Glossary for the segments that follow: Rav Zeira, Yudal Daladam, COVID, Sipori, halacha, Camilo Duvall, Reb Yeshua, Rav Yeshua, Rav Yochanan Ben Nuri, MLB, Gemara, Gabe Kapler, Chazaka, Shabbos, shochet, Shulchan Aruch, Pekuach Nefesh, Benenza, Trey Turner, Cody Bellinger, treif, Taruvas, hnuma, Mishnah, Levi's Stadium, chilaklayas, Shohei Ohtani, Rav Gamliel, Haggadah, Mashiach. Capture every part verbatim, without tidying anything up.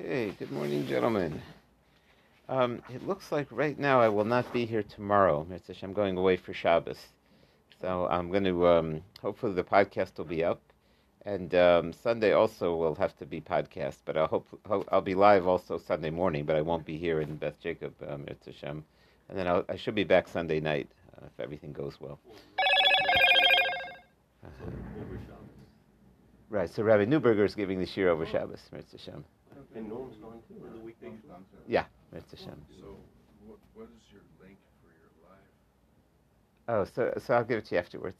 Okay, good morning, gentlemen. Um, it looks like right now I will not be here tomorrow. I'm going away for Shabbos. So I'm going to, um, hopefully the podcast will be up. And um, Sunday also will have to be podcast, but I'll, hope, hope, I'll be live also Sunday morning, but I won't be here in Beth Jacob, um, and then I'll, I should be back Sunday night uh, if everything goes well. Uh-huh. Right, so Rabbi Neuberger is giving the shir over Shabbos, Mirz Hashem. And Norm's going to, or the weekday? Yeah, Mirz Hashem. So, what, what is your link for your live? Oh, so so I'll give it to you afterwards.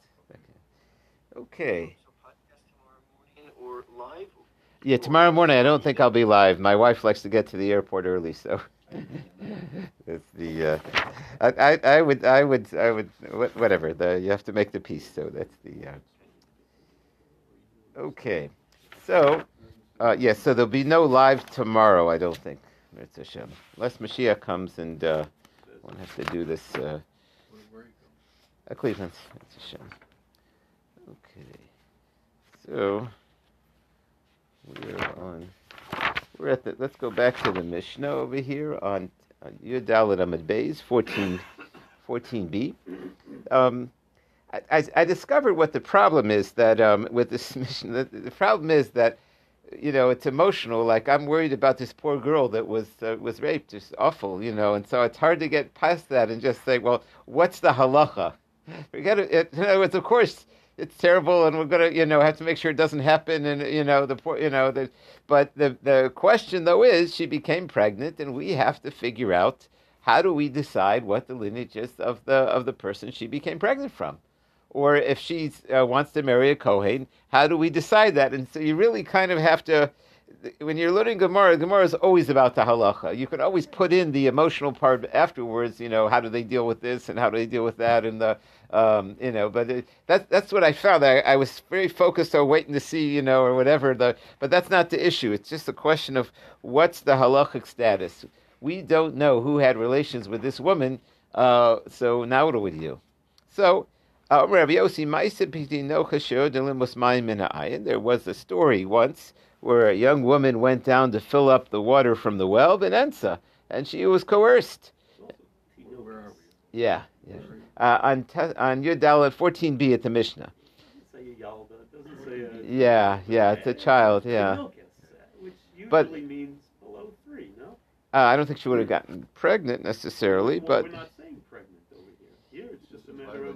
Okay. So podcast tomorrow morning or live? Yeah, tomorrow morning I don't think I'll be live. My wife likes to get to the airport early, so that's the. Uh, I, I I would I would I would whatever. The, you have to make the peace, so that's the. Uh, Okay, so, uh, yes, yeah, so there'll be no live tomorrow, I don't think, unless Mashiach comes and uh, we'll have to do this uh, at Cleveland. Okay, so we're on, we're at the, let's go back to the Mishnah over here on Yudal Daladam fourteen, fourteen b. Um, I, I discovered what the problem is that um, with this mission. The, the problem is that, you know, it's emotional. Like, I'm worried about this poor girl that was uh, was raped. It's awful, you know, and so it's hard to get past that and just say, well, what's the halacha? Forget it. it in other words, of course, it's terrible, and we're gonna, you know, have to make sure it doesn't happen. And you know, the poor, you know, the, but the the question though is, she became pregnant, and we have to figure out how do we decide what the lineage is of the of the person she became pregnant from. Or if she uh, wants to marry a kohen, how do we decide that? And so you really kind of have to, when you're learning Gemara, Gemara is always about the halacha. You can always put in the emotional part afterwards, you know, how do they deal with this and how do they deal with that and the, um, you know, but it, that, that's what I found. I, I was very focused on waiting to see, you know, or whatever, the, but that's not the issue. It's just a question of what's the halachic status. We don't know who had relations with this woman, uh, so now what do we do? So, Uh, there was a story once where a young woman went down to fill up the water from the well, Benenza, and she was coerced. Where are we? Yeah, yeah. Uh, on te- on Yudal fourteen b at the Mishnah. It doesn't say a yalda. It doesn't say a... Yeah, yeah, it's a child, yeah. Which usually but, means below three, no? Uh, I don't think she would have gotten pregnant necessarily, well, but... We're not saying pregnant over here. Here it's just a matter of...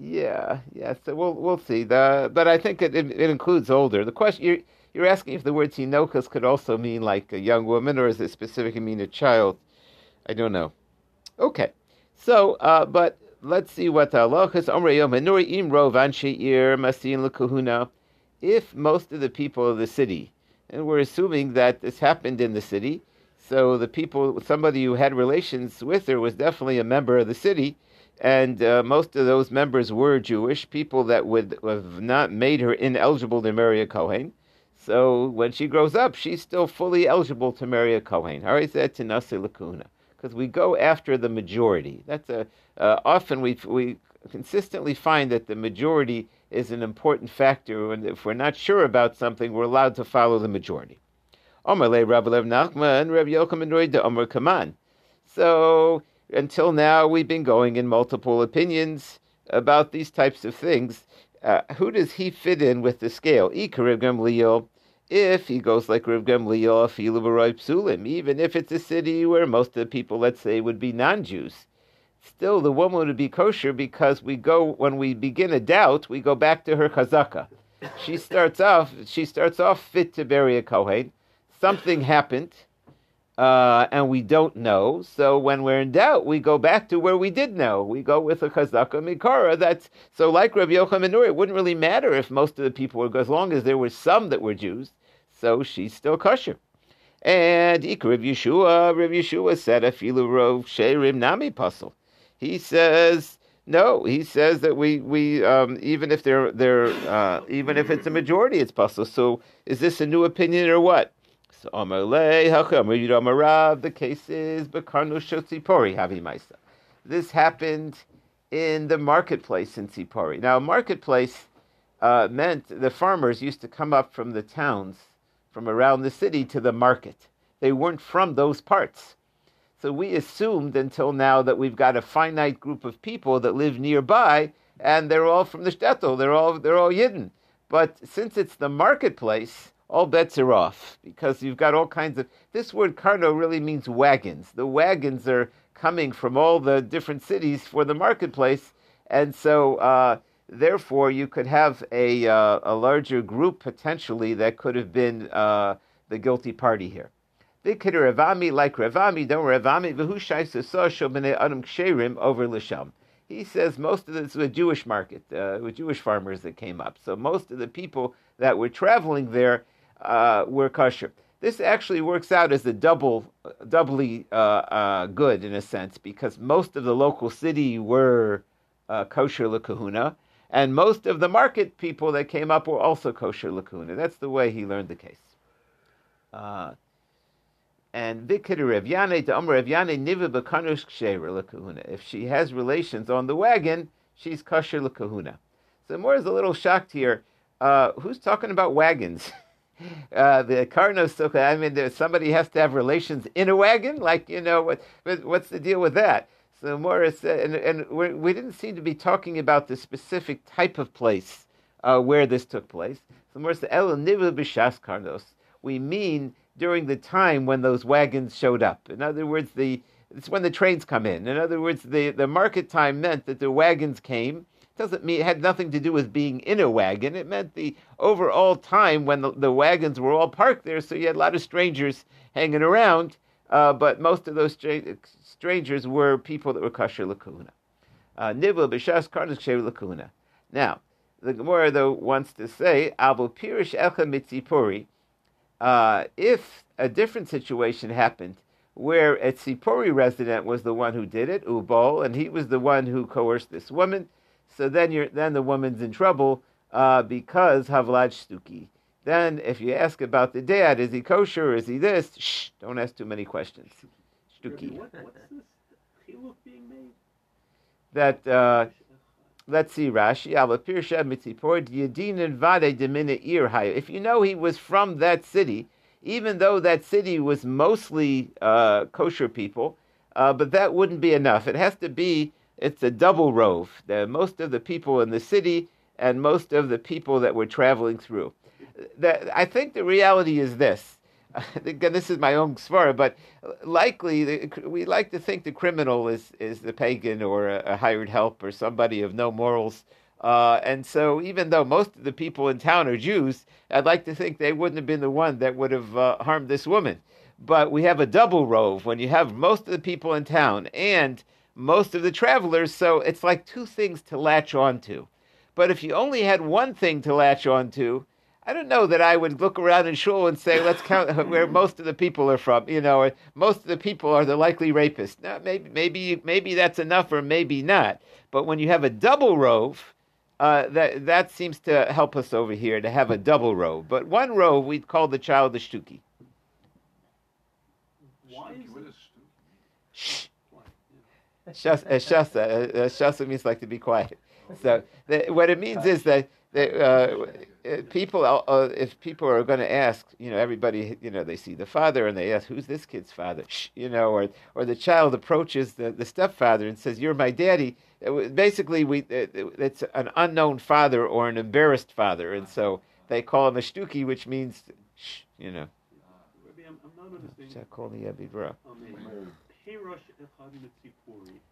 Yeah, yeah. So we'll we'll see. The but I think it, it, it includes older. The question you're you're asking if the word tinokas could also mean like a young woman, or is it specifically mean a child? I don't know. Okay. So, uh, but let's see what the halacha is. If most of the people of the city, and we're assuming that this happened in the city, so the people, somebody who had relations with her was definitely a member of the city. And uh, most of those members were Jewish, people that would have not made her ineligible to marry a Kohen. So when she grows up, she's still fully eligible to marry a Kohen. Because we go after the majority. That's a uh, often we we consistently find that the majority is an important factor. And if we're not sure about something, we're allowed to follow the majority. Omer le Rav Nachman, Rav Yochanan Ben Nuri de Omer Kaman. So... Until now, we've been going in multiple opinions about these types of things. Uh, who does he fit in with the scale? If he goes like Rav Gamliel, even if it's a city where most of the people, let's say, would be non-Jews, still the woman would be kosher because we go when we begin a doubt, we go back to her Chazaka. She starts off. She starts off fit to bury a kohen. Something happened. Uh, and we don't know, so when we're in doubt, we go back to where we did know. We go with a Chazaka Mikara. That's so like Rav Yochanan Ben Nuri, it wouldn't really matter if most of the people were, as long as there were some that were Jews, so she's still kosher. And Rav Yeshua, Rav Yeshua said, Afilu Rov Sheirim Nami Puzzle. He says, no, he says that we, we um, even if they're, they're uh, even if it's a majority, it's puzzle. So is this a new opinion or what? So the case is Sipori Havi. This happened in the marketplace in Sipori. Now, marketplace uh, meant the farmers used to come up from the towns from around the city to the market. They weren't from those parts. So we assumed until now that we've got a finite group of people that live nearby, and they're all from the shtetl, they're all they're all Yidden. But since it's the marketplace, all bets are off, because you've got all kinds of... This word karno really means wagons. The wagons are coming from all the different cities for the marketplace, and so uh, therefore you could have a, uh, a larger group potentially that could have been uh, the guilty party here. Vikid Ravami, like Ravami, don't Ravami, Vahushai Sasosho B'nei Adam Ksherim over Lisham. He says most of this was a Jewish market, uh, with Jewish farmers that came up. So most of the people that were traveling there uh, were kosher. This actually works out as a double, doubly uh, uh, good in a sense, because most of the local city were uh, kosher l'kahuna, and most of the market people that came up were also kosher l'kahuna. That's the way he learned the case. Uh, And if she has relations on the wagon, she's kosher l'kahuna. So Moore is a little shocked here. Uh, who's talking about wagons? uh, the karnos, I mean, there, somebody has to have relations in a wagon? Like, you know, what, what's the deal with that? So Moore said, and, and we're, we didn't seem to be talking about the specific type of place uh, where this took place. So Moore said, El nivu b'shas karnos. We mean during the time when those wagons showed up. In other words, the it's when the trains come in. In other words, the, the market time meant that the wagons came. It doesn't mean, it had nothing to do with being in a wagon. It meant the overall time when the, the wagons were all parked there, so you had a lot of strangers hanging around, uh, but most of those stra- strangers were people that were kosher l'kahuna. Nivu b'shas karnas kosher l'kahuna. Now, the Gemara, though, wants to say, Abu Pirish Echa Mitzipori, Uh, if a different situation happened where a Sipori resident was the one who did it, Ubol, and he was the one who coerced this woman, so then you're then the woman's in trouble uh, because Havlad Shtuki. Then if you ask about the dad, is he kosher, is he this? Shh, don't ask too many questions. Shtuki. What, what's this chiluk being made? That, uh, let's see, Rashi. If you know he was from that city, even though that city was mostly uh, kosher people, uh, but that wouldn't be enough. It has to be, it's a double rove. The, most of the people in the city and most of the people that were traveling through. The, I think the reality is this. Again, this is my own svara, but likely the, we like to think the criminal is, is the pagan or a, a hired help or somebody of no morals. Uh, and so even though most of the people in town are Jews, I'd like to think they wouldn't have been the one that would have uh, harmed this woman. But we have a double rove when you have most of the people in town and most of the travelers, so it's like two things to latch on to. But if you only had one thing to latch on to, I don't know that I would look around in shul and say, let's count where most of the people are from. You know, or most of the people are the likely rapists. Now, maybe, maybe, maybe that's enough, or maybe not. But when you have a double rove, uh, that that seems to help us over here to have a double rove. But one rove we'd call the child the shtuki. Why is it a shtuki? Shh. Shasa. Shasa means like to be quiet. So the, what it means is that. Uh, people, uh, if people are going to ask, you know, everybody, you know, they see the father and they ask, who's this kid's father? Shh, you know, or or the child approaches the, the stepfather and says, you're my daddy. It, basically, we it, it's an unknown father or an embarrassed father. And so they call him a shtuki, which means, shh, you know. I'm, I'm not understanding. Call me Abibra.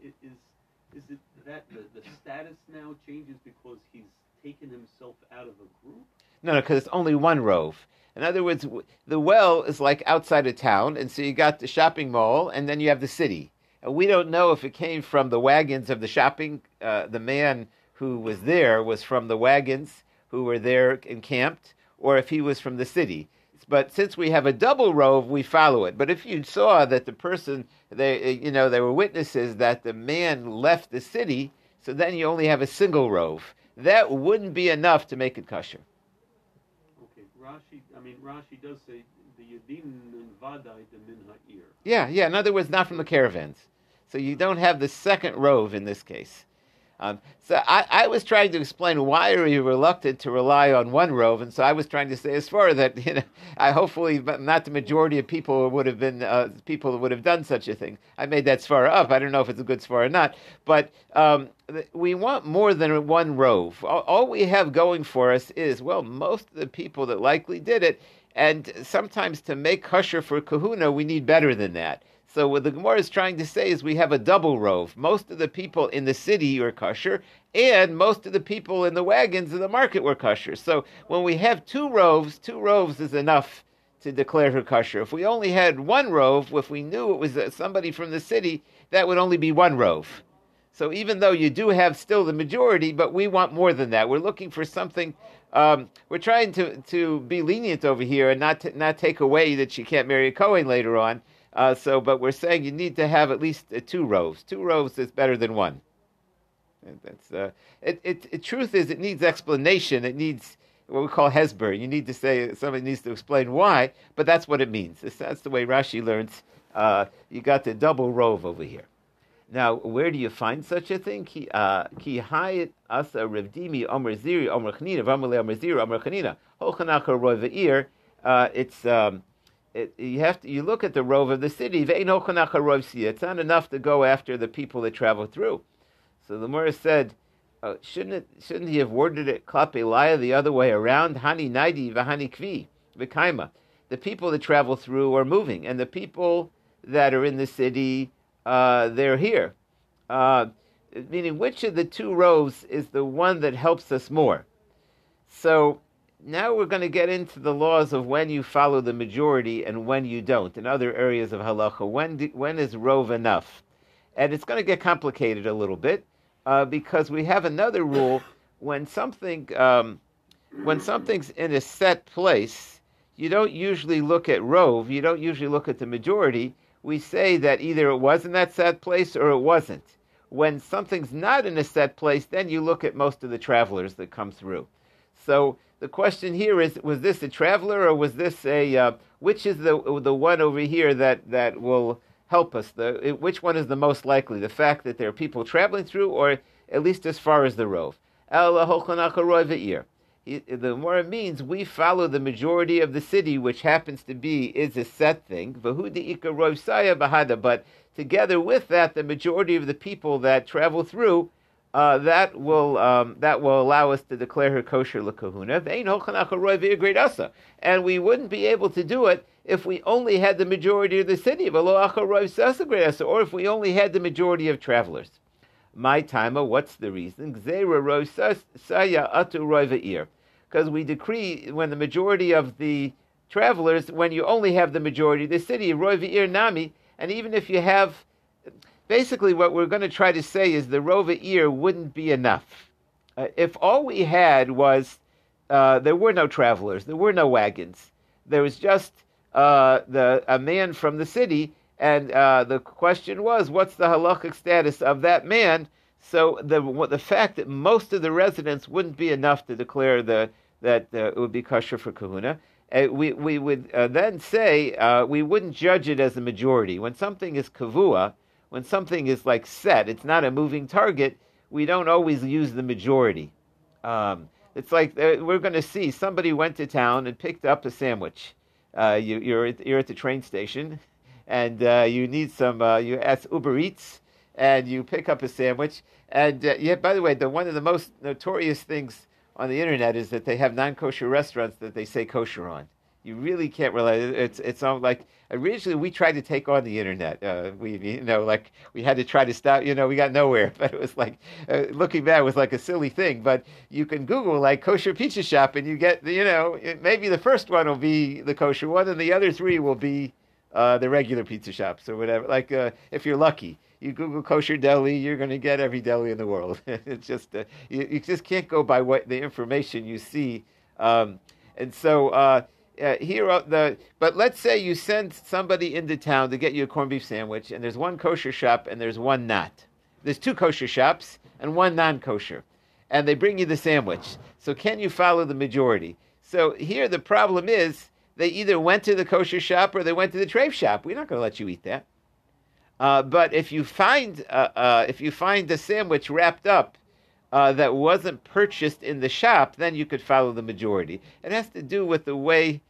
Is is it that the, the status now changes because he's taken himself out of a group? No, no, because it's only one rove. In other words, the well is like outside of town, and so you got the shopping mall, and then you have the city. And we don't know if it came from the wagons of the shopping. Uh, the man who was there was from the wagons who were there encamped, or if he was from the city. But since we have a double rove, we follow it. But if you saw that the person, they, you know, there were witnesses that the man left the city, so then you only have a single rove. That wouldn't be enough to make it kosher. Okay, Rashi, I mean, Rashi does say, the Yadin vadai the min ha'ir. Yeah, yeah, in other words, not from the caravans. So you don't have the second rove in this case. Um, so I, I was trying to explain why are you reluctant to rely on one rov, and so I was trying to say as far that you know, I hopefully not the majority of people would have been uh, people that would have done such a thing. I made that sfara up. I don't know if it's a good sfara or not, but um, we want more than one rov. All, all we have going for us is well, most of the people that likely did it, and sometimes to make kosher for kahuna, we need better than that. So what the Gemara is trying to say is we have a double rov. Most of the people in the city were kosher, and most of the people in the wagons in the market were kosher. So when we have two rovs, two rovs is enough to declare her kosher. If we only had one rov, if we knew it was somebody from the city, that would only be one rov. So even though you do have still the majority, but we want more than that. We're looking for something. Um, we're trying to, to be lenient over here and not to, not take away that she can't marry a kohen later on. Uh, so, but we're saying you need to have at least uh, two rows. Two rows is better than one. And that's uh, it, it, it. Truth is, it needs explanation. It needs what we call hesber. You need to say somebody needs to explain why, but that's what it means. It's, that's the way Rashi learns. Uh, you got the double rov over here. Now, where do you find such a thing? Ki hayit asa revdimi omer ziri omer chanina v'amale omer ziri omer chanina holchanacha rov ve'ir. It's um, It, you have to. You look at the rov of the city. It's not enough to go after the people that travel through. So the Mora said, uh, shouldn't it, shouldn't he have worded it klape laya the other way around? Hani naidi v'hani kvi v'kaima. The people that travel through are moving, and the people that are in the city, uh, they're here. Uh, meaning, which of the two rovs is the one that helps us more? So. Now we're going to get into the laws of when you follow the majority and when you don't, and other areas of halacha. When do, when is rov enough? And it's going to get complicated a little bit uh, because we have another rule. When something um, when something's in a set place, you don't usually look at rov. You don't usually look at the majority. We say that either it was in that set place or it wasn't. When something's not in a set place, then you look at most of the travelers that come through. So the question here is: was this a traveler, or was this a? Uh, which is the the one over here that, that will help us? The it, which one is the most likely? The fact that there are people traveling through, or at least as far as the rov. The more it means we follow the majority of the city, which happens to be is a set thing. But together with that, the majority of the people that travel through. Uh, that will um, that will allow us to declare her kosher lekahuna. And we wouldn't be able to do it if we only had the majority of the city, or if we only had the majority of travelers. My timer, what's the reason? Because we decree when the majority of the travelers, when you only have the majority of the city, nami, and even if you have... Basically, what we're going to try to say is the rov ve'ir wouldn't be enough. Uh, if all we had was, uh, there were no travelers, there were no wagons, there was just uh, the a man from the city, and uh, the question was, what's the halachic status of that man? So the the fact that most of the residents wouldn't be enough to declare the that uh, it would be kosher for kahuna. Uh, we, we would uh, then say uh, we wouldn't judge it as a majority. When something is kavua, when something is like set, it's not a moving target, we don't always use the majority. Um, it's like uh, we're going to see somebody went to town and picked up a sandwich. Uh, you, you're, at, you're at the train station and uh, you need some, uh, you ask Uber Eats and you pick up a sandwich. And uh, yeah, by the way, the one of the most notorious things on the internet is that they have non-kosher restaurants that they say kosher on. You really can't rely. It's it's on like originally we tried to take on the internet. Uh, we you know like we had to try to stop. You know we got nowhere. But it was like uh, looking back, it was like a silly thing. But you can Google like kosher pizza shop, and you get you know it, maybe the first one will be the kosher one, and the other three will be uh, the regular pizza shops or whatever. Like uh, if you're lucky, you Google kosher deli, you're going to get every deli in the world. It's just uh, you, you just can't go by what the information you see, um, and so. Uh, Uh, here are the but let's say you send somebody into town to get you a corned beef sandwich, and there's one kosher shop and there's one not. There's two kosher shops and one non-kosher, and they bring you the sandwich. So can you follow the majority? So here the problem is they either went to the kosher shop or they went to the treif shop. We're not going to let you eat that. Uh, but if you find uh, uh, if you find the sandwich wrapped up uh, that wasn't purchased in the shop, then you could follow the majority. It has to do with the way,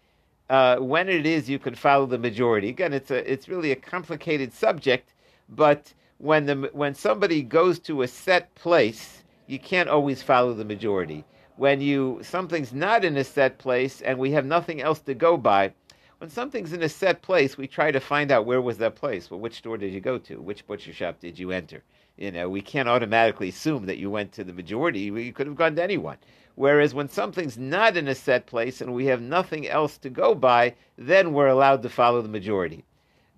uh, when it is you can follow the majority. Again, it's a, it's really a complicated subject, but when the when somebody goes to a set place, you can't always follow the majority. When you something's not in a set place and we have nothing else to go by, when something's in a set place, we try to find out where was that place. Well, which store did you go to? Which butcher shop did you enter? You know, we can't automatically assume that you went to the majority. You could have gone to anyone. Whereas when something's not in a set place and we have nothing else to go by, then we're allowed to follow the majority.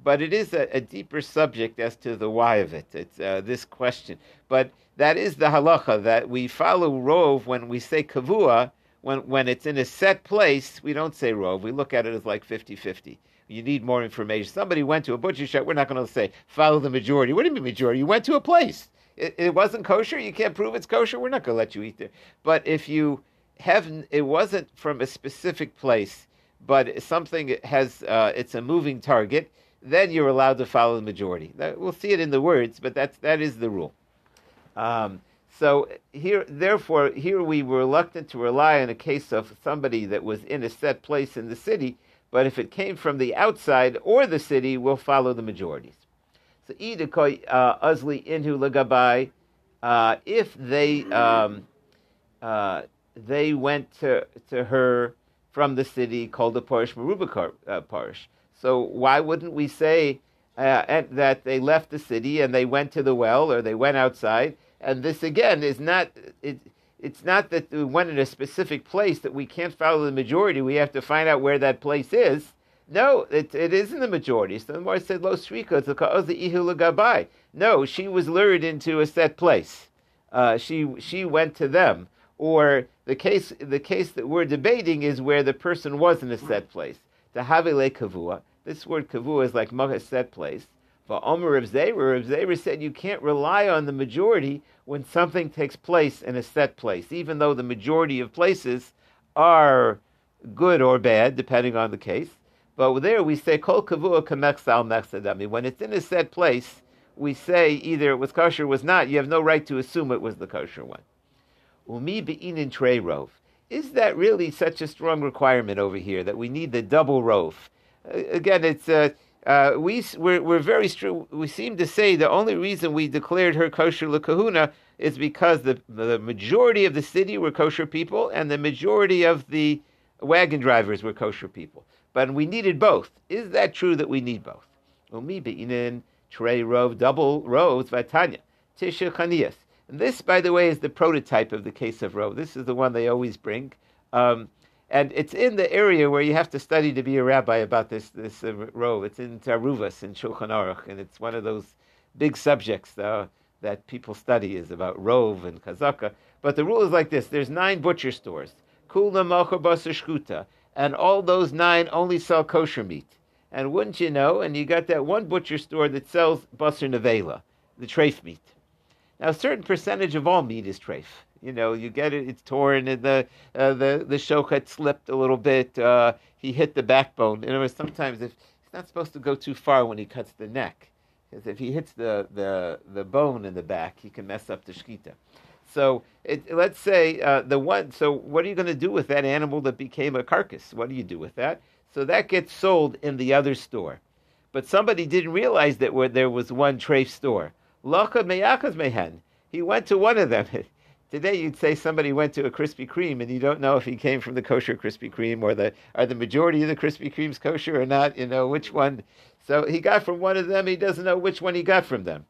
But it is a, a deeper subject as to the why of it, it's, uh, this question. But that is the halacha, that we follow rov when we say kavua. When when it's in a set place, we don't say rov. We look at it as like fifty-fifty. You need more information. Somebody went to a butcher shop. We're not going to say, follow the majority. What do you mean majority? You went to a place. It, it wasn't kosher. You can't prove it's kosher. We're not going to let you eat there. But if you haven't, it wasn't from a specific place, but something has, uh, it's a moving target, then you're allowed to follow the majority. That, we'll see it in the words, but that's, that is the rule. Um, so here, therefore, here we were reluctant to rely on a case of somebody that was in a set place in the city, but if it came from the outside or the city, we'll follow the majorities. So azli inhu lagabai, if they um, uh, they went to to her from the city, called the parish merubakar uh, parish. So why wouldn't we say uh, that they left the city and they went to the well or they went outside? And this again is not it. It's not that we went in a specific place that we can't follow the majority. We have to find out where that place is. No, it it isn't the majority. So the Gemara said lo shrika z'ka'ozi ihu l'gabai. No, she was lured into a set place. Uh, she she went to them. Or the case the case that we're debating is where the person was in a set place. The havile kavua. This word kavua is like a set place. For Omer Rav Zeira, Rav Zeira said you can't rely on the majority when something takes place in a set place, even though the majority of places are good or bad, depending on the case. But there we say, Kol kavua kamechsal mechsadami. When it's in a set place, we say either it was kosher or was not. You have no right to assume it was the kosher one. Umi be'inin trei rov. Is that really such a strong requirement over here, that we need the double rov? Again, it's... Uh, Uh, we we're, we're very stru- we seem to say the only reason we declared her kosher lekahuna is because the the majority of the city were kosher people and the majority of the wagon drivers were kosher people. But we needed both. Is that true that we need both? Umi be'inen trei rov, double roves v'tanya tisha chaniyas. And this, by the way, is the prototype of the case of rov. This is the one they always bring. Um, And it's in the area where you have to study to be a rabbi about this this uh, rov. It's in Taruvas in Shulchan Aruch, and it's one of those big subjects uh, that people study is about rov and Chazaka. But the rule is like this: there's nine butcher stores, Kula Malcha Basar Shkuta, and all those nine only sell kosher meat. And wouldn't you know? And you got that one butcher store that sells Basar Nevela, the treif meat. Now, a certain percentage of all meat is treif. You know, you get it, it's torn, and the uh, the, the shochet slipped a little bit. Uh, he hit the backbone. In other words, sometimes if, he's not supposed to go too far when he cuts the neck. Because if he hits the, the, the bone in the back, he can mess up the shkita. So it, let's say uh, the one, so what are you going to do with that animal that became a carcass? What do you do with that? So that gets sold in the other store. But somebody didn't realize that where there was one treif store. Lacha meyachas mehen. He went to one of them. Today you'd say somebody went to a Krispy Kreme and you don't know if he came from the kosher Krispy Kreme or the are the majority of the Krispy Kremes kosher or not, you know, which one. So he got from one of them, he doesn't know which one he got from them.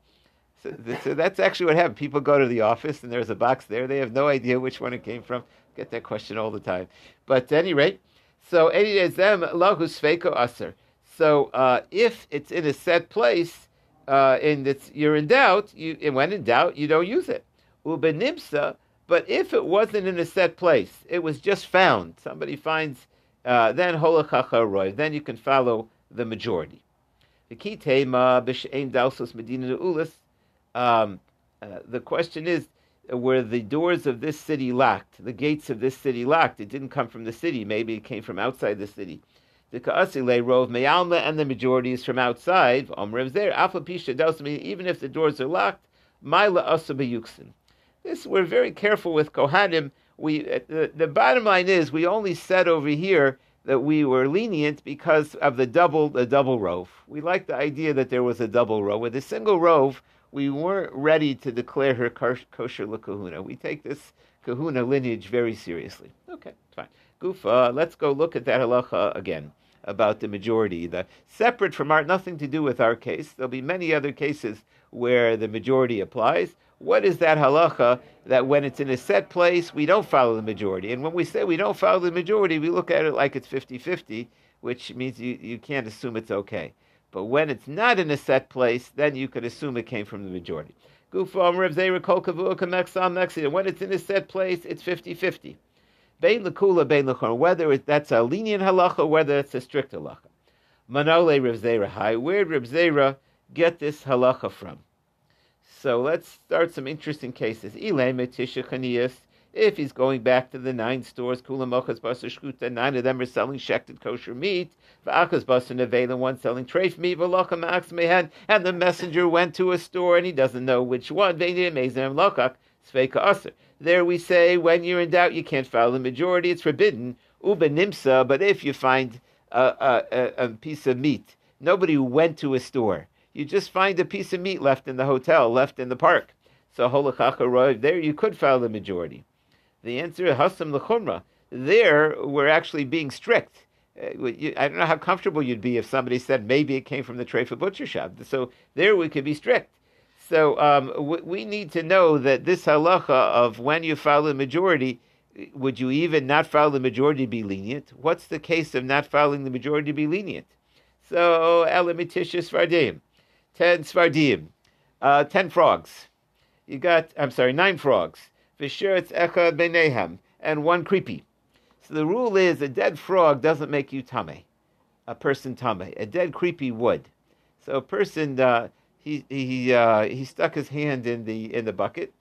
So, so that's actually what happened. People go to the office and there's a box there. They have no idea which one it came from. Get that question all the time. But at any rate, so any days them lahu sveiko aser. So uh, if it's in a set place uh, and it's, you're in doubt, you, and when in doubt, you don't use it. Ubenimsa, but if it wasn't in a set place, it was just found. Somebody finds, uh, then holachacha roy. Then you can follow the majority. The key tema b'sheim dalsos medina ulis. The question is, were the doors of this city locked? The gates of this city locked? It didn't come from the city. Maybe it came from outside the city. The kaasile rov me'alma, and the majority is from outside. Omrev there afapisha dalsos, even if the doors are locked, myla asa b'yuksin. This, we're very careful with Kohanim. We the, the bottom line is we only said over here that we were lenient because of the double the double rove. We like the idea that there was a double rove. With a single rove, we weren't ready to declare her kosher l'kahuna. We take this kahuna lineage very seriously. Okay, fine. Gufa, let's go look at that halacha again about the majority. The separate from our, nothing to do with our case. There'll be many other cases where the majority applies. What is that halacha that when it's in a set place, we don't follow the majority? And when we say we don't follow the majority, we look at it like it's fifty-fifty, which means you, you can't assume it's okay. But when it's not in a set place, then you could assume it came from the majority. Gufa, Rav Zeira, Kol Kavua, Kamex, Samexi. When it's in a set place, it's fifty-fifty. Bein l'kula, bein l'chorn. Whether it, that's a lenient halacha, or whether it's a strict halacha. Manole Rav Zeira Hai. Where did Rav Zeira get this halacha from? So let's start some interesting cases. If he's going back to the nine stores, nine of them are selling shechted kosher meat, one selling treif meat, and the messenger went to a store and he doesn't know which one. There we say, when you're in doubt, you can't follow the majority, it's forbidden. But if you find a, a, a piece of meat, nobody went to a store. You just find a piece of meat left in the hotel, left in the park. So holachacha, there you could follow the majority. The answer is hasam lechumra. There we're actually being strict. I don't know how comfortable you'd be if somebody said maybe it came from the tray for butcher shop. So there we could be strict. So um, we need to know that this halacha of when you follow the majority, would you even not follow the majority to be lenient? What's the case of not following the majority to be lenient? So elamitisha svardim. Ten svardim, uh, ten frogs. You got, I'm sorry, nine frogs. V'sheretz echad b'nehem, and one creepy. So the rule is a dead frog doesn't make you tameh, a person tameh. A dead creepy would. So a person, uh, he he uh, he stuck his hand in the in the bucket.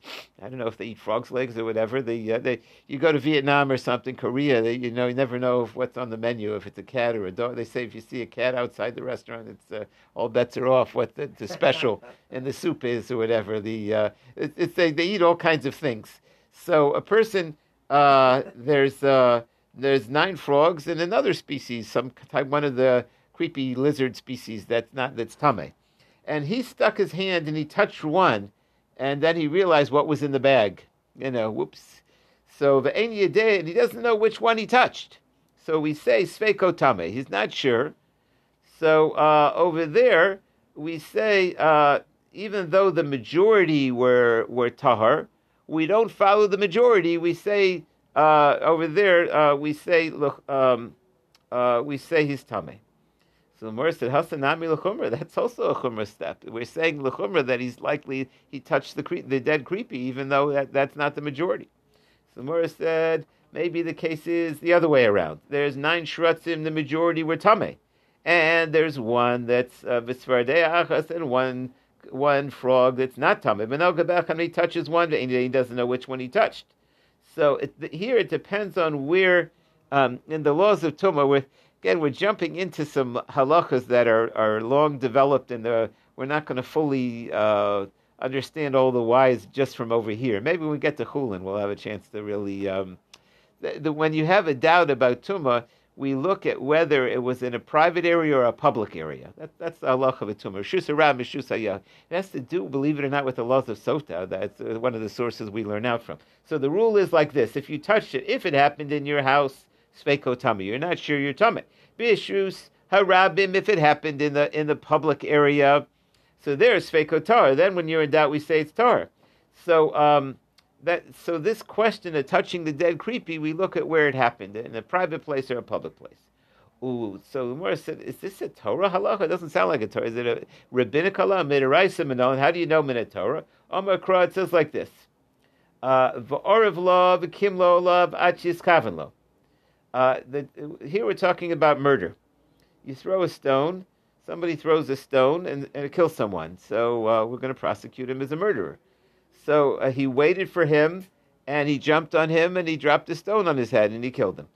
I don't know if they eat frogs' legs or whatever. They uh, they you go to Vietnam or something, Korea. They, you know, you never know if what's on the menu, if it's a cat or a dog. They say if you see a cat outside the restaurant, it's uh, all bets are off. What the, the special in the soup is or whatever. The uh, it, it's they they eat all kinds of things. So a person uh, there's uh, there's nine frogs and another species, some type one of the creepy lizard species that's not that's tame. And he stuck his hand and he touched one, and then he realized what was in the bag. You know, whoops. So v'ein yedeh, and he doesn't know which one he touched. So we say sveiko tameh. He's not sure. So uh, over there we say uh, even though the majority were were tahar, we don't follow the majority. We say uh, over there uh, we say look um, uh, we say he's tameh. So the Gemara said, "Hasanami l'chumra." That's also a chumra step. We're saying l'chumra that he's likely he touched the cre- the dead creepy, even though that, that's not the majority. So the Gemara said, maybe the case is the other way around. There's nine shrutzim, the majority were tameh, and there's one that's v'svardei achas, and one one frog that's not tameh. But now Gabacham he touches one, and he doesn't know which one he touched. So it, here it depends on where um, in the laws of tumah with. Again, we're jumping into some halachas that are, are long developed, and we're not going to fully uh, understand all the whys just from over here. Maybe when we get to Chulin, we'll have a chance to really... Um, the, the, when you have a doubt about tumah, we look at whether it was in a private area or a public area. That, that's the halach of a tumah. Reshus hara, mishus hayah. It has to do, believe it or not, with the laws of sota. That's one of the sources we learn out from. So the rule is like this. If you touched it, if it happened in your house... You're not sure you're tameh. Bishus harabim. If it happened in the in the public area, so there's sveiko tar. Then when you're in doubt, we say it's tar. So um, that so this question of touching the dead creepy, we look at where it happened in a private place or a public place. Ooh. So the Gemara said, is this a Torah halacha? It doesn't sound like a Torah. Is it a rabbinic halacha? Midaraisa manon. How do you know minat Torah? Amar Kra. It says like this: V'orav lo v'kimlo lo v'achis kaven lo. Uh, the, here we're talking about murder. You throw a stone, somebody throws a stone and, and it kills someone. So uh, we're going to prosecute him as a murderer. So uh, he waited for him and he jumped on him and he dropped a stone on his head and he killed him.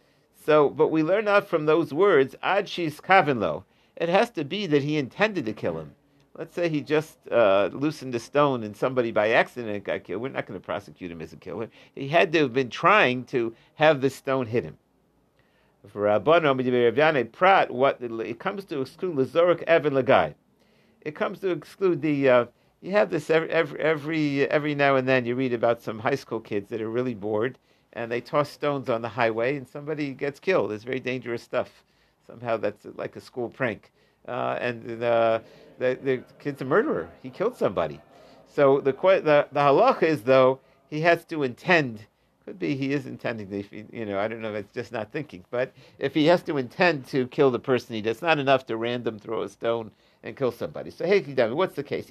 So, but we learn out from those words, ad shis kaven lo. It has to be that he intended to kill him. Let's say he just uh, loosened a stone and somebody by accident got killed. We're not going to prosecute him as a killer. He had to have been trying to have the stone hit him. For Rabban Prat, what it comes to exclude Lazoric Evan Lagai. It comes to exclude the. Uh, you have this every, every every every now and then. You read about some high school kids that are really bored and they toss stones on the highway and somebody gets killed. It's very dangerous stuff. Somehow that's like a school prank. Uh, and uh, the, the kid's a murderer. He killed somebody. So the the, the halacha is, though, he has to intend. Could be he is intending to, he, you know, I don't know, it's just not thinking. But if he has to intend to kill the person, he does not enough to random throw a stone and kill somebody. So, hey, what's the case?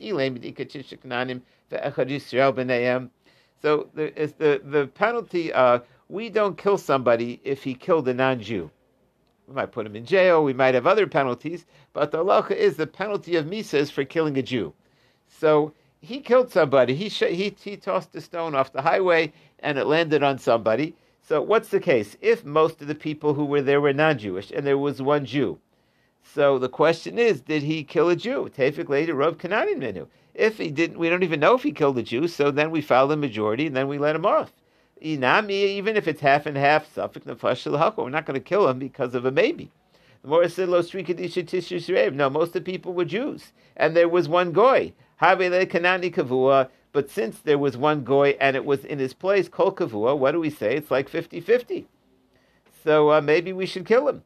So the, it's the, the penalty, uh, we don't kill somebody if he killed a non-Jew. We might put him in jail. We might have other penalties. But the halacha is the penalty of Mises for killing a Jew. So he killed somebody. He sh- he he tossed a stone off the highway and it landed on somebody. So what's the case? If most of the people who were there were non-Jewish and there was one Jew. So the question is, did he kill a Jew? Tefik later Rav Kananin menu. If he didn't, we don't even know if he killed a Jew. So then we follow the majority and then we let him off. Inami, even if it's half and half, Suffolk Nefashal Hako, we're not going to kill him because of a maybe. The more said Lo Sri Kadisha Tishus Rev. No, most of the people were Jews, and there was one goy. Havele Kanani Kavua. But since there was one goy and it was in his place, Kol Kavua. What do we say? It's like fifty-fifty. So uh, maybe we should kill him.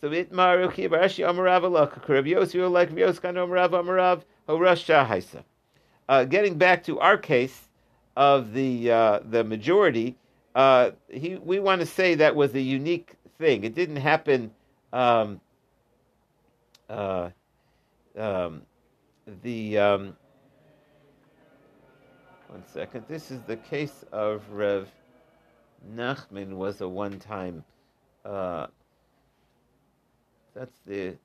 So Itmar Ruchi Barashi Amarav Alaka Karabios Yo like Vyoskan Omarav Amarav Horasha Haisa. Uh getting back to our case of the uh, the majority, uh, he, we want to say that was a unique thing. It didn't happen. Um, uh, um, the um, one second. This is the case of Rav Nachman. Was a one-time. Uh, that's the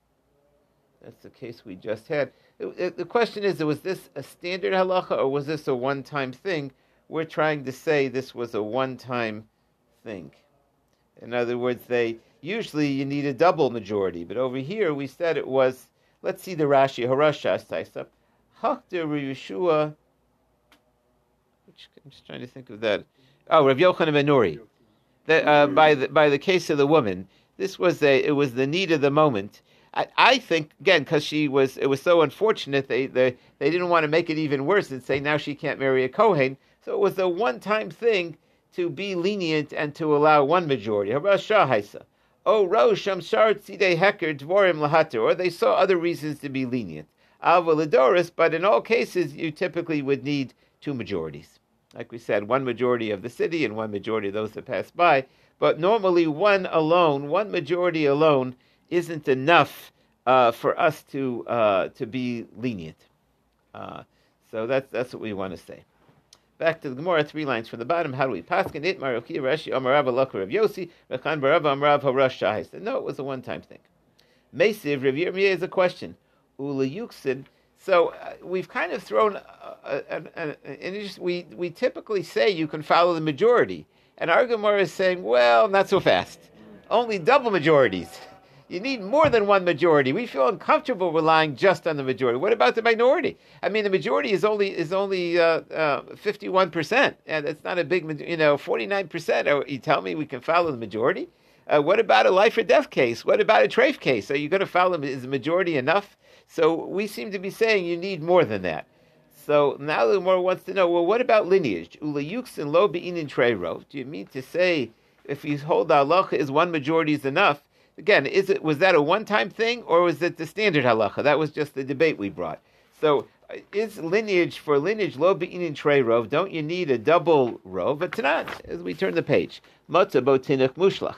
that's the case we just had. It, it, the question is, was this a standard halacha or was this a one-time thing? We're trying to say this was a one-time thing. In other words, they usually you need a double majority, but over here we said it was. Let's see the Rashi Horashas Taisap Hakda Rav Yeshua. Which I'm just trying to think of that. Oh, Rav Yochanan Ben Nuri. That uh, by the by the case of the woman, this was a it was the need of the moment. I think, again, because she was, it was so unfortunate, they, they they didn't want to make it even worse and say now she can't marry a kohen. So it was a one-time thing to be lenient and to allow one majority. Or they saw other reasons to be lenient. But in all cases, you typically would need two majorities. Like we said, one majority of the city and one majority of those that pass by. But normally one alone, one majority alone, isn't enough uh, for us to uh, to be lenient. Uh, so that's that's what we want to say. Back to the Gemara, three lines from the bottom. How do we paskin it? Maruki Rashi Amarav Alakar Rav Yosi Rechan Barav Amarav Harash Shahis. No, it was a one-time thing. Mesiv Rav Yirmiyah is a question. Ula Yuksid. So uh, we've kind of thrown. Uh, an, an, an we we typically say you can follow the majority, and our Gemara is saying, well, not so fast. Only double majorities. You need more than one majority. We feel uncomfortable relying just on the majority. What about the minority? I mean, the majority is only is only uh, uh, fifty-one percent, and that's not a big, you know, forty-nine percent. Or you tell me we can follow the majority? Uh, what about a life or death case? What about a treif case? Are you going to follow? Is the majority enough? So we seem to be saying you need more than that. So now the more wants to know, well, what about lineage? Ula yuksin lo be'inin treirov. Do you mean to say if you hold the halacha is one majority is enough? Again, is it was that a one-time thing, or was it the standard halacha? That was just the debate we brought. So, is lineage for lineage lo be'inin trei rov? Don't you need a double rov? But not. As we turn the page, matza bo tinuch mushlach.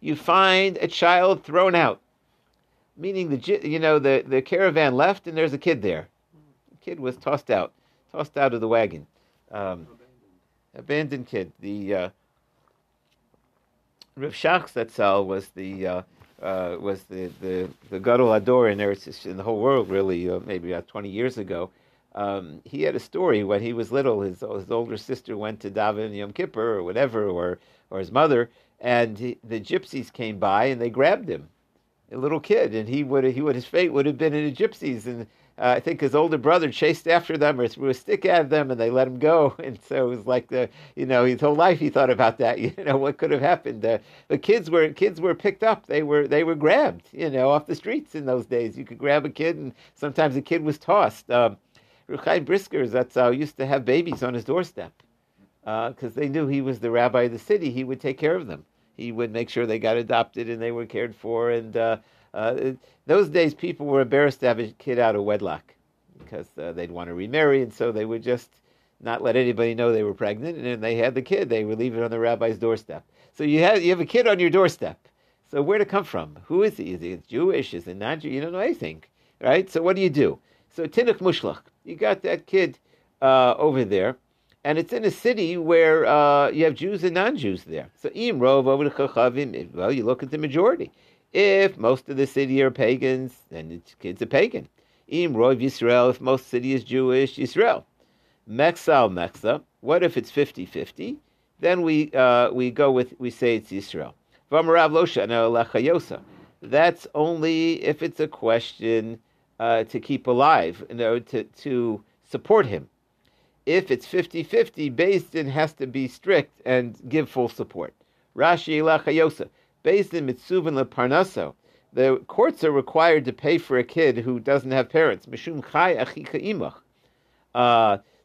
You find a child thrown out, meaning the you know the, the caravan left and there's a kid there. The kid was tossed out, tossed out of the wagon, um, abandoned kid. The uh, Riv Shachzetzal was the uh, uh, was the the the Yudal Daladam in the whole world, really, uh, maybe about twenty years ago. Um, he had a story when he was little. His his older sister went to daven Yom Kippur or whatever, or or his mother, and he, the gypsies came by and they grabbed him, a little kid, and he would he would his fate would have been in the gypsies, and uh, I think his older brother chased after them or threw a stick at them, and they let him go. And so it was like the you know his whole life he thought about that. You know what could have happened. Uh, the kids were kids were picked up. They were they were grabbed. You know off the streets in those days. You could grab a kid, and sometimes the kid was tossed. Um, Ruchai Briskers, that's uh, used to have babies on his doorstep because uh, they knew he was the rabbi of the city. He would take care of them. He would make sure they got adopted and they were cared for. And uh, uh, those days, people were embarrassed to have a kid out of wedlock because uh, they'd want to remarry, and so they would just not let anybody know they were pregnant. And then they had the kid; they would leave it on the rabbi's doorstep. So you have you have a kid on your doorstep. So where to come from? Who is he? Is he Jewish? Is he non-Jewish? You don't know anything, right? So what do you do? So Tinuk Mushlach, you got that kid uh, over there. And it's in a city where uh, you have Jews and non-Jews there. So, im rov over chachavim. Well, you look at the majority. If most of the city are pagans, then the kid's a pagan. Im rov Yisrael. If most city is Jewish, Yisrael. Mexal mexla. What if it's fifty-fifty? Then we uh, we go with we say it's Yisrael. V'amarav lo shana lachayosa. That's only if it's a question uh, to keep alive, you know, to to support him. If it's fifty-fifty, Beis Din has to be strict and give full support. Rashi Lachayosa, Beis Din Mitzuvin Leparnaso. The courts are required to pay for a kid who doesn't have parents. Mishum Chai Achika Imach.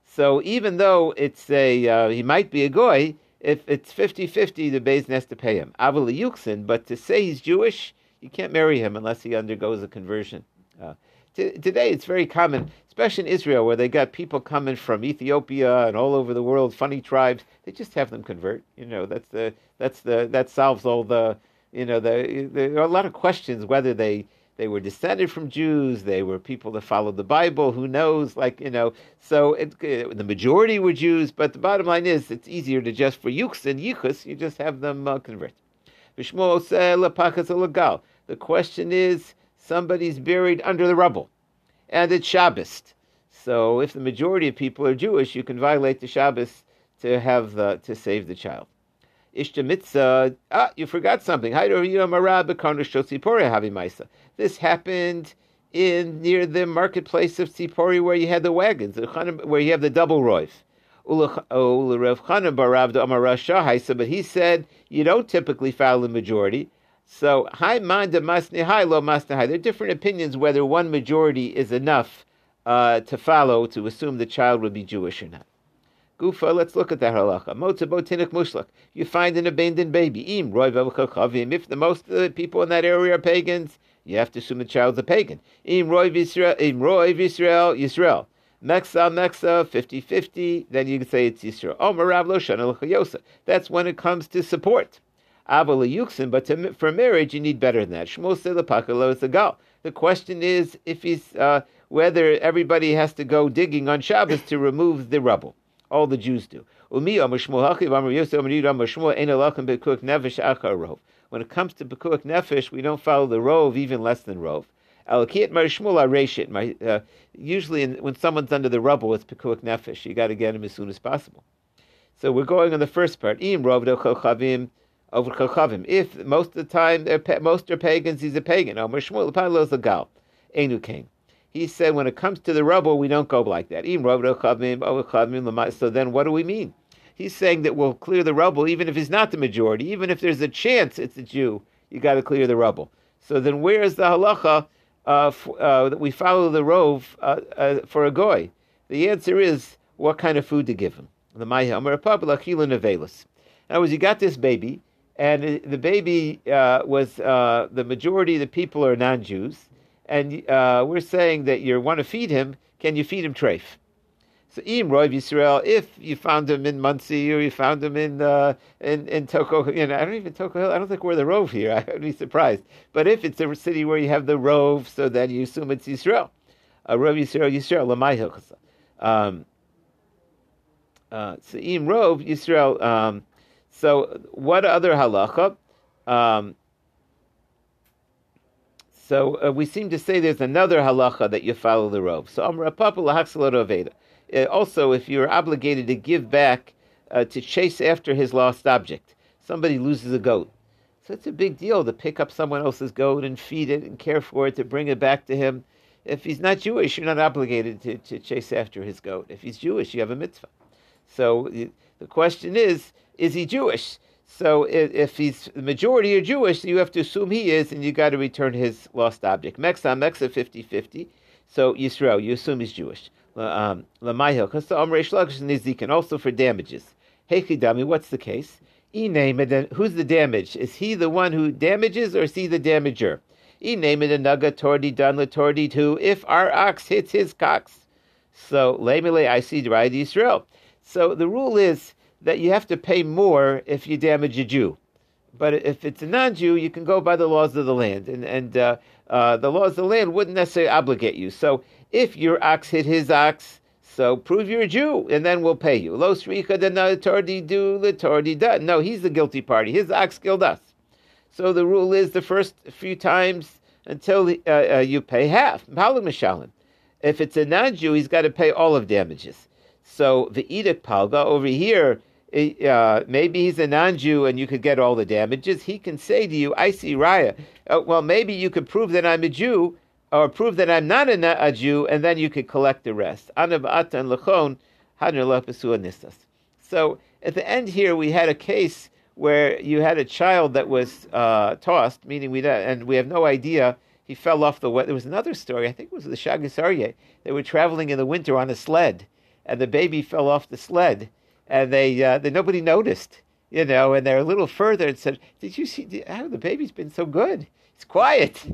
So even though it's a uh, he might be a goy, if it's fifty-fifty, the Beis Din has to pay him. Avali Yuksin, but to say he's Jewish, you can't marry him unless he undergoes a conversion. Uh, t- today it's very common, especially in Israel, where they got people coming from Ethiopia and all over the world, funny tribes. They just have them convert. You know, that's the that's the that solves all the you know the there are a lot of questions whether they they were descended from Jews, they were people that followed the Bible. Who knows? Like you know, so it, it, the majority were Jews, but the bottom line is it's easier to just for yuks and yichus, you just have them uh, convert. The question is somebody's buried under the rubble. And it's Shabbos. So if the majority of people are Jewish, you can violate the Shabbos to have the, to save the child. Ishta mitzvah, ah, you forgot something. This happened in near the marketplace of Sipori where you had the wagons, where you have the double roif. But he said, you don't typically follow the majority. So, high mind of masnihai, low masnihai. There are different opinions whether one majority is enough uh, to follow to assume the child would be Jewish or not. Gufa, let's look at that halacha. Motzabo tinik mushlak. You find an abandoned baby. Im roiv avchachavim. If the most of the people in that area are pagans, you have to assume the child's a pagan. Im roiv Yisrael, im roiv Yisrael, Yisrael. Mexa, mexa, fifty-fifty. Then you can say it's Yisrael. Omer Rav lo shana l'chayosa. That's when it comes to support. But to, for marriage, you need better than that. The question is if he's uh, whether everybody has to go digging on Shabbos to remove the rubble. All the Jews do. When it comes to Pekuach Nefesh, we don't follow the rov, even less than rov. Uh, usually in, when someone's under the rubble, it's Pekuach Nefesh. You got to get him as soon as possible. So we're going on the first part. Over Chachavim. If most of the time they're pa- most are pagans, he's a pagan. He said, when it comes to the rubble, we don't go like that. So then, what do we mean? He's saying that we'll clear the rubble, even if he's not the majority, even if there's a chance it's a Jew. You got to clear the rubble. So then, where is the halacha uh, f- uh, that we follow the rove uh, uh, for a goy? The answer is what kind of food to give him. The In other words, you got this baby. And the baby uh, was, uh, the majority of the people are non-Jews. And uh, we're saying that you want to feed him. Can you feed him treif? So, im roiv Yisrael, if you found him in Muncie or you found him in uh, in, in Toko, you know, I don't even Toko Hill, I don't think we're the rove here. I would be surprised. But if it's a city where you have the rove, so then you assume it's Yisrael. Uh, roiv Yisrael, Yisrael, l'mai hilchasa. Um, uh, so, im rov Yisrael... Um, So what other halacha? Um, so uh, we seem to say there's another halacha that you follow the rov. So amra papa lahachsel aveda. Also, if you're obligated to give back uh, to chase after his lost object, somebody loses a goat. So it's a big deal to pick up someone else's goat and feed it and care for it, to bring it back to him. If he's not Jewish, you're not obligated to, to chase after his goat. If he's Jewish, you have a mitzvah. So the question is, is he Jewish? So if he's the majority are Jewish, you have to assume he is, and you got to return his lost object. Mexa, Mexa, fifty-fifty. So Yisrael, you assume he's Jewish. Um, also for damages. Hey Chidami, what's the case? Who's the damage? Is he the one who damages, or is he the damager? If our ox hits his cox. So Lemele, I see Deraita Yisrael. So the rule is that you have to pay more if you damage a Jew. But if it's a non-Jew, you can go by the laws of the land. And, and uh, uh, the laws of the land wouldn't necessarily obligate you. So if your ox hit his ox, so prove you're a Jew, and then we'll pay you. Lo sricha da. No, he's the guilty party. His ox killed us. So the rule is the first few times until uh, uh, you pay half. If it's a non-Jew, he's got to pay all of damages. So the edict palga over here, uh, maybe he's a non-Jew and you could get all the damages. He can say to you, I see Raya. Uh, well, maybe you could prove that I'm a Jew, or prove that I'm not a, a Jew, and then you could collect the rest. So at the end here, we had a case where you had a child that was uh, tossed, meaning we and we have no idea. He fell off the way. There was another story, I think it was the Shagas Aryeh. They were traveling in the winter on a sled, and the baby fell off the sled, and they, uh, they nobody noticed, you know, and they're a little further and said, did you see, how oh, the baby's been so good? It's quiet.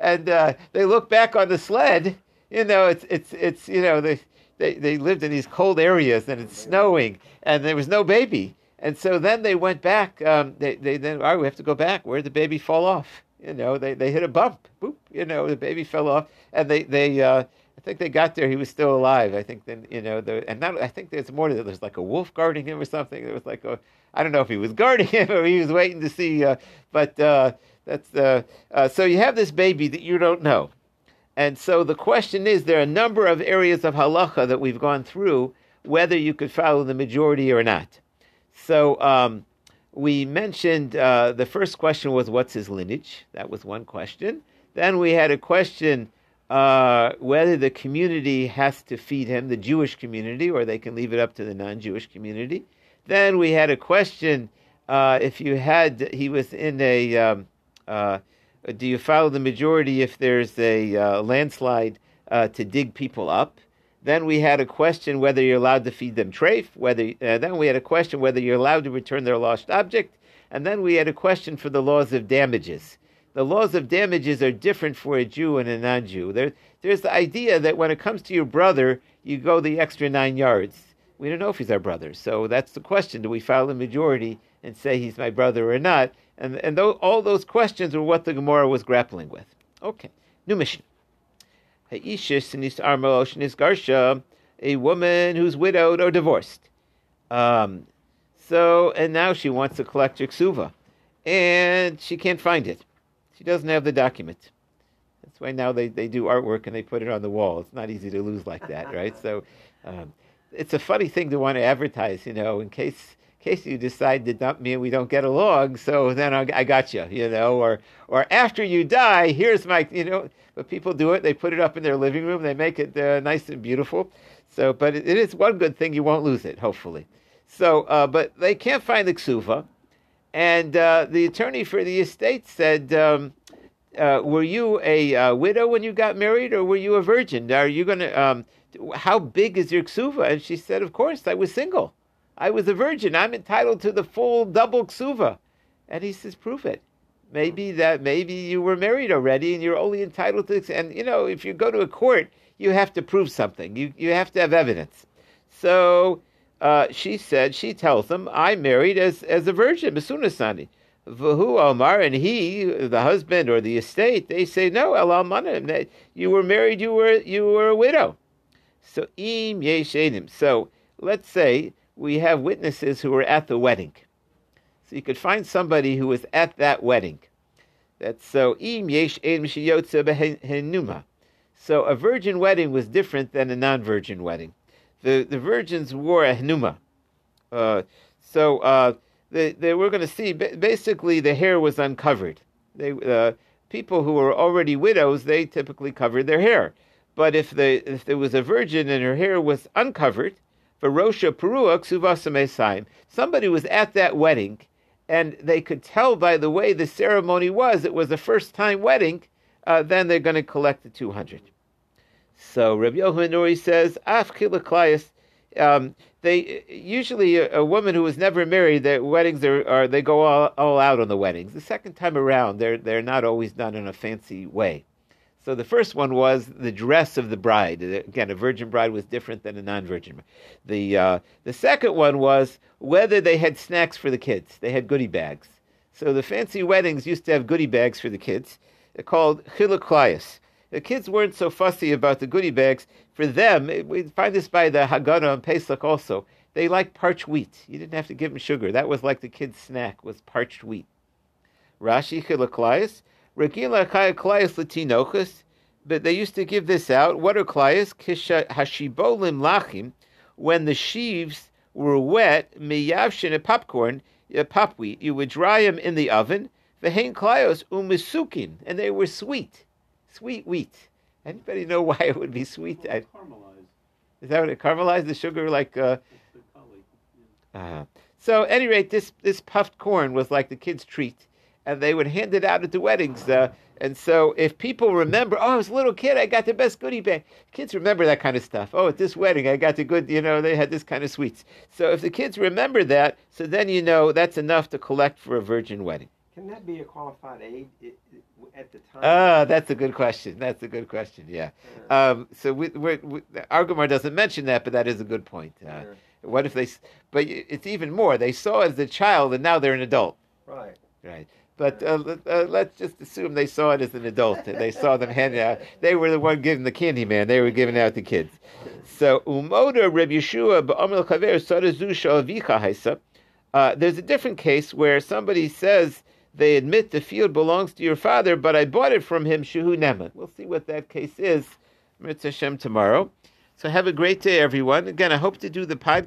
and uh, they look back on the sled, you know, it's, it's, it's you know, they, they, they lived in these cold areas and it's snowing and there was no baby. And so then they went back, um, they, they then, all right, we have to go back. Where did the baby fall off? You know, they, they hit a bump, boop, you know, the baby fell off and they, they, uh, I think they got there. He was still alive. I think then, you know, the, and not, I think there's more to that. There's like a wolf guarding him or something. There was like a, I don't know if he was guarding him or he was waiting to see. Uh, but uh, that's uh, uh, so you have this baby that you don't know, and so the question is: there are a number of areas of halacha that we've gone through whether you could follow the majority or not. So um, we mentioned uh, the first question was what's his lineage? That was one question. Then we had a question. Uh, whether the community has to feed him, the Jewish community, or they can leave it up to the non-Jewish community. Then we had a question, uh, if you had, he was in a, um, uh, do you follow the majority if there's a uh, landslide uh, to dig people up? Then we had a question whether you're allowed to feed them treif, whether, uh, then we had a question whether you're allowed to return their lost object, and then we had a question for the laws of damages. The laws of damages are different for a Jew and a non-Jew. There, there's the idea that when it comes to your brother, you go the extra nine yards. We don't know if he's our brother. So that's the question. Do we follow the majority and say he's my brother or not? And, and th- all those questions were what the Gemara was grappling with. Okay. New Mishnah. A woman who's widowed or divorced. Um, so, and now she wants to collect her Ksuva. And she can't find it. She doesn't have the document. That's why now they, they do artwork and they put it on the wall. It's not easy to lose like that, right? So um, it's a funny thing to want to advertise, you know, in case in case you decide to dump me and we don't get along, so then I, I got you, you know, or or after you die, here's my, you know. But people do it. They put it up in their living room. They make it uh, nice and beautiful. So, but it, it is one good thing. You won't lose it, hopefully. So, uh, but they can't find the ksuva. And uh, the attorney for the estate said, um, uh, were you a uh, widow when you got married, or were you a virgin? Are you going to, um, how big is your ksuva? And she said, of course, I was single. I was a virgin. I'm entitled to the full double ksuva. And he says, prove it. Maybe that, maybe you were married already and you're only entitled to, and you know, if you go to a court, you have to prove something. You, you have to have evidence. So, Uh, she said, she tells him, I married as, as a virgin, Masunasani. Vahu Omar, and he, the husband or the estate, they say, no, El Almanim, you were married, you were you were a widow. So, Im Yeshenim. So, let's say we have witnesses who were at the wedding. So, you could find somebody who was at that wedding. That's so, Im Yeshenim Shiyotze Behenuma. So, a virgin wedding was different than a non-virgin wedding. The, the virgins wore a hnuma. Uh, so uh, they, they were going to see, basically the hair was uncovered. They uh, people who were already widows, they typically covered their hair. But if, they, if there was a virgin and her hair was uncovered, Verosha Perua Ksuvasame Saim, somebody was at that wedding, and they could tell by the way the ceremony was, it was a first-time wedding, uh, then they're going to collect the two hundred. So Rabbi Yohanuri says, Af chilaklayas, um, they usually a, a woman who was never married, their weddings are, are they go all, all out on the weddings. The second time around, they're they're not always done in a fancy way. So the first one was the dress of the bride. Again, a virgin bride was different than a non-virgin bride. The, uh, the second one was whether they had snacks for the kids. They had goodie bags. So the fancy weddings used to have goodie bags for the kids. They're called chilaklayas. The kids weren't so fussy about the goodie bags. For them, it, we find this by the Haggadah and Pesach also, they liked parched wheat. You didn't have to give them sugar. That was like the kids' snack, was parched wheat. Rashi, chilaklayas. Regila chilaklayas latinochus, but they used to give this out. What are chilaklayas? Kisha hashibolim lachim, when the sheaves were wet, miyavshin a popcorn, a popwheat, you would dry them in the oven. Vehein chilaklayas umisukin, and they were sweet, sweet wheat. Anybody know why it would be sweet? Well, it caramelized. Is that what it caramelized? The sugar, like. Uh, yeah. uh-huh. So, at any rate, this this puffed corn was like the kids' treat. And they would hand it out at the weddings. Uh, and so if people remember, oh, I was a little kid, I got the best goodie bag. Kids remember that kind of stuff. Oh, at this wedding, I got the good, you know, they had this kind of sweets. So if the kids remember that, so then you know that's enough to collect for a virgin wedding. Can that be a qualified aid at the time? Ah, that's a good question. That's a good question, yeah. yeah. Um, so we, we're, we, Argumar doesn't mention that, but that is a good point. Uh, yeah. What if they, but it's even more. They saw it as a child, and now they're an adult. Right. Right. But uh, let, uh, let's just assume they saw it as an adult. They saw them handing out. They were the one giving the candy man. They were giving out the kids. So, umoda Reb Yeshua ba'amil chaver sarazu shalavicha haisa. There's a different case where somebody says they admit the field belongs to your father, but I bought it from him, shehu neman. We'll see what that case is, Mitzvah Hashem, tomorrow. So have a great day, everyone. Again, I hope to do the podcast.